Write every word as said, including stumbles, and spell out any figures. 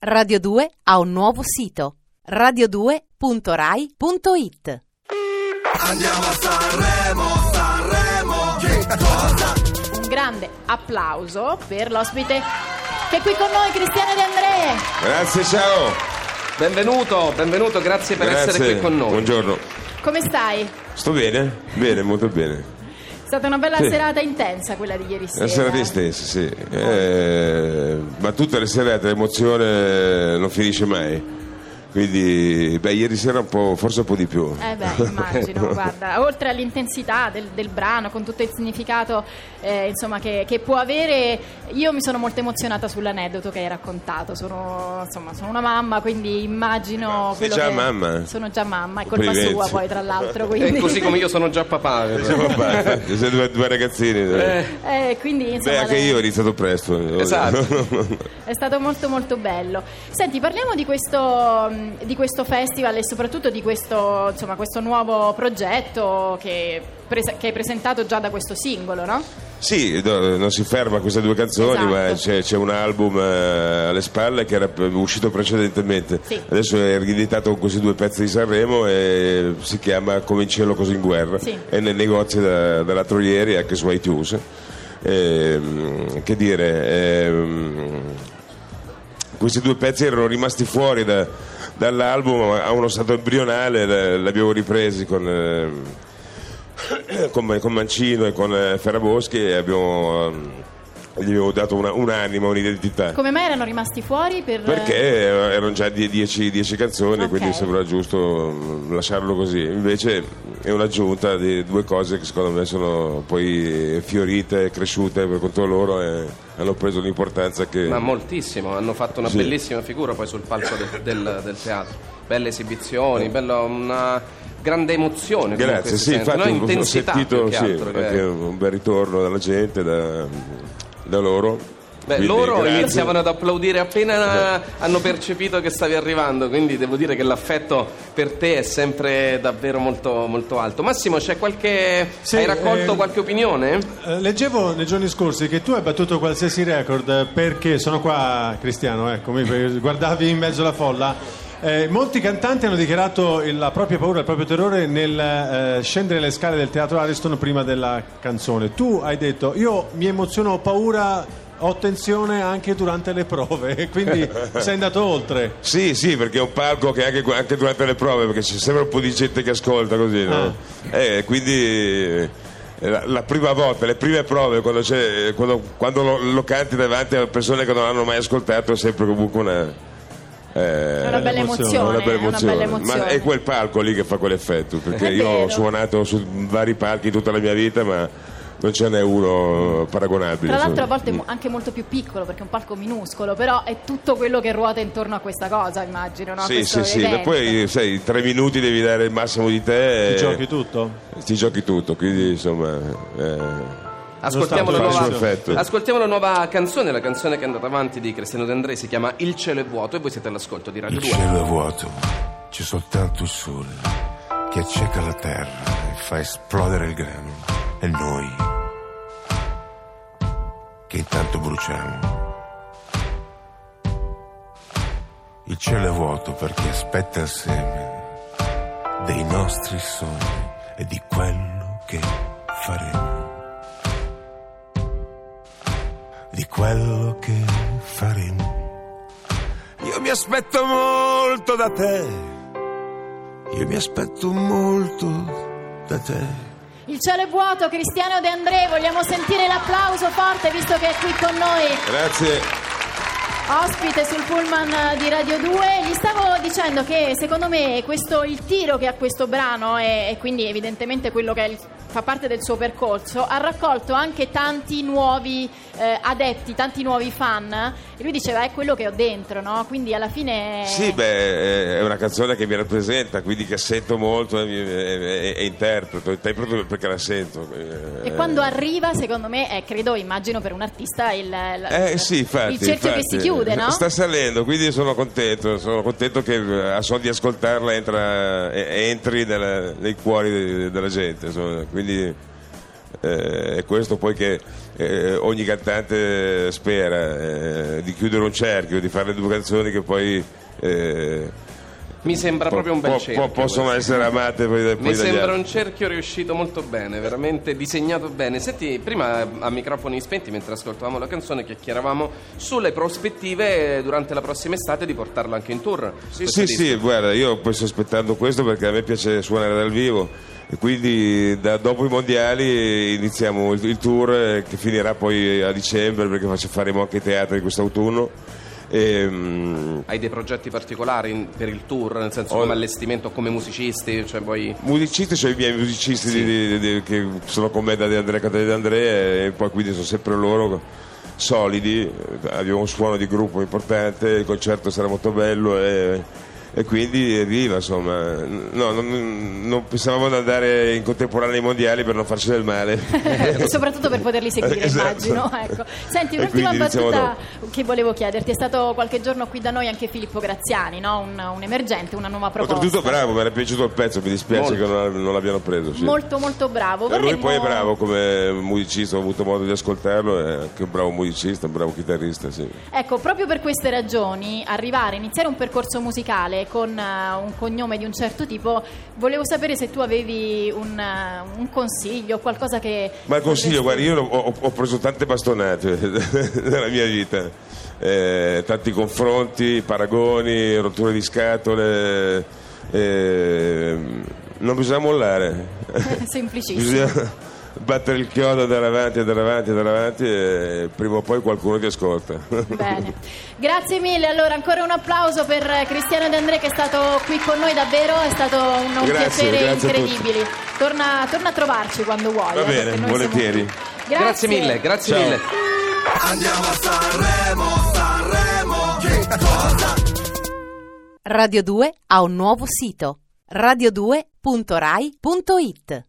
Radio due ha un nuovo sito, radio due punto rai punto it. Andiamo a Sanremo, Sanremo, che cosa? Un grande applauso per l'ospite che è qui con noi, Cristiano De André. Grazie, ciao. Benvenuto, benvenuto, grazie per grazie. essere qui con noi. Buongiorno. Come stai? Sto bene, bene, molto bene. È stata una bella sì. serata intensa quella di ieri sera. La serata intensa, sì. Eh, ma tutte le serate l'emozione non finisce mai. Quindi, beh, ieri sera un po', forse un po' di più. Eh beh, immagino, guarda. Oltre all'intensità del, del brano, con tutto il significato eh, insomma, che, che può avere, io mi sono molto emozionata sull'aneddoto che hai raccontato. Sono, insomma, sono una mamma, quindi immagino quello già che... mamma. Sono già mamma, è colpa Privenzi. sua poi, tra l'altro. Quindi... così come io sono già papà. Sono papà, sono due, due ragazzini. Eh. Eh, quindi, insomma, beh, anche le... io ho iniziato presto. Esatto. È stato molto molto bello. Senti, parliamo di questo... di questo festival e soprattutto di questo, insomma, questo nuovo progetto che, pres- che hai presentato già da questo singolo, no? Sì, no, non si ferma a queste due canzoni, esatto. ma c'è, c'è un album eh, alle spalle che era uscito precedentemente, sì. adesso è ereditato con questi due pezzi di Sanremo e si chiama Come in cielo così in guerra, sì. è nel negozio da, dall'altro ieri anche su iTunes. Eh, che dire, eh, questi due pezzi erano rimasti fuori da dall'album a uno stato embrionale, l'abbiamo ripresi con, eh, con, con Mancino e con eh, Ferraboschi e abbiamo, eh, gli abbiamo dato una, un'anima, un'identità. Come mai erano rimasti fuori? Per... Perché erano già die, dieci, dieci canzoni, okay. quindi sembra giusto lasciarlo così. Invece è un'aggiunta di due cose che secondo me sono poi fiorite, cresciute per conto loro e... hanno preso l'importanza che... Ma moltissimo, hanno fatto una sì. bellissima figura poi sul palco de- del, del teatro. Belle esibizioni, eh. bella, una grande emozione. Grazie, sì, infatti no, ho sentito sì, altro, anche che... un bel ritorno dalla gente, da, da loro. Beh, quindi, loro grazie. iniziavano ad applaudire appena hanno percepito che stavi arrivando, quindi devo dire che l'affetto per te è sempre davvero molto, molto alto. Massimo, c'è qualche sì, hai raccolto eh, qualche opinione? Leggevo nei giorni scorsi che tu hai battuto qualsiasi record perché sono qua, Cristiano, ecco, mi guardavi in mezzo alla folla. Eh, molti cantanti hanno dichiarato il, la propria paura, il proprio terrore nel eh, scendere le scale del Teatro Ariston prima della canzone. Tu hai detto io mi emoziono, ho paura, ho tensione anche durante le prove, quindi sei andato oltre. Sì, sì, perché è un palco che anche, anche durante le prove, perché c'è sempre un po' di gente che ascolta così, no? Ah. Eh, quindi la, la prima volta, le prime prove, quando, c'è, quando, quando lo, lo canti davanti a persone che non hanno mai ascoltato, è sempre comunque una... Eh, una bella emozione, una bella emozione. Una bella emozione. Ma è quel palco lì che fa quell'effetto, perché io ho suonato su vari palchi tutta la mia vita, ma... non ce n'è uno paragonabile. Tra l'altro a volte è anche molto più piccolo, perché è un palco minuscolo, però è tutto quello che ruota intorno a questa cosa, immagino, no? Sì, sì, sì, ma poi sai, in tre minuti devi dare il massimo di te. Ti e... giochi tutto? Ti giochi tutto, quindi insomma... Eh... Ascoltiamo la, nuova, ascoltiamo la nuova canzone, la canzone che è andata avanti di Cristiano De André, si chiama Il cielo è vuoto e voi siete all'ascolto di Radio due. Il cielo è vuoto, c'è soltanto il sole che acceca la terra e fa esplodere il grano. E noi che intanto bruciamo. Il cielo è vuoto perché aspetta il seme dei nostri sogni e di quello che faremo. Di quello che faremo. Io mi aspetto molto da te. Io mi aspetto molto da te. Il cielo è vuoto, Cristiano De André, vogliamo sentire l'applauso forte visto che è qui con noi. Grazie. Ospite sul pullman di Radio due. Gli stavo dicendo che secondo me questo, il tiro che ha questo brano e, e quindi evidentemente quello che il, fa parte del suo percorso, ha raccolto anche tanti nuovi eh, adepti, tanti nuovi fan. E lui diceva è quello che ho dentro, no? Quindi alla fine... Sì, beh, è una canzone che mi rappresenta, quindi che sento molto e, e, e interpreto, interpreto perché la sento. E quando arriva, secondo me, è, credo, immagino per un artista il, eh, il, sì, infatti, il cerchio infatti, che si chiude, no? Sta salendo, quindi sono contento, sono contento che a sol di ascoltarla entra, entri nella, nei cuori della gente, insomma, quindi... eh, è questo poi che eh, ogni cantante spera, eh, di chiudere un cerchio, di fare le due canzoni che poi eh, mi sembra po- proprio un bel po- cerchio possono questo. essere amate poi, poi mi sembra un cerchio riuscito molto bene, veramente disegnato bene. Senti, prima a microfoni spenti, mentre ascoltavamo la canzone, chiacchieravamo sulle prospettive durante la prossima estate di portarlo anche in tour. Sì sì, sì, guarda, io poi sto aspettando questo perché a me piace suonare dal vivo, e quindi da dopo i mondiali iniziamo il, il tour che finirà poi a dicembre, perché faccio, faremo anche teatri quest'autunno. E, um, hai dei progetti particolari per il tour, nel senso ho, come allestimento, come musicisti? Cioè poi... Musicisti, cioè i miei musicisti sì. di, di, di, che sono con me da De André, De André, e poi quindi sono sempre loro solidi. Abbiamo un suono di gruppo importante, il concerto sarà molto bello e, e quindi viva, insomma. No, non, non pensavamo di andare in contemporanea ai mondiali per non farci del male e soprattutto per poterli seguire, esatto. Immagino, ecco. Senti, l'ultima battuta no. che volevo chiederti: è stato qualche giorno qui da noi anche Filippo Graziani, no? un, un emergente, una nuova proposta. Oltretutto bravo, mi era piaciuto il pezzo, mi dispiace molto. che non, non l'abbiano preso. Sì. Molto molto bravo. E Vorremmo... lui poi è bravo come musicista, ho avuto modo di ascoltarlo, è anche un bravo musicista, un bravo chitarrista, sì. Ecco, proprio per queste ragioni, arrivare, iniziare un percorso musicale con uh, un cognome di un certo tipo, volevo sapere se tu avevi un, uh, un consiglio, qualcosa che... Ma il consiglio, guarda, io ho, ho preso tante bastonate nella mia vita, eh, tanti confronti, paragoni, rotture di scatole, eh, non bisogna mollare. Semplicissimo. Bisogna battere il chiodo, andare avanti, andare avanti, andare avanti, e prima o poi qualcuno ti ascolta. Bene, grazie mille. Allora ancora un applauso per Cristiano De André, che è stato qui con noi, davvero è stato un, un grazie, piacere grazie incredibile. Torna, torna a trovarci quando vuoi. Va bene, volentieri. Grazie. grazie mille, grazie Ciao. mille. Andiamo a Sanremo, Sanremo, che cosa? Radio due ha un nuovo sito, radio due punto rai punto it.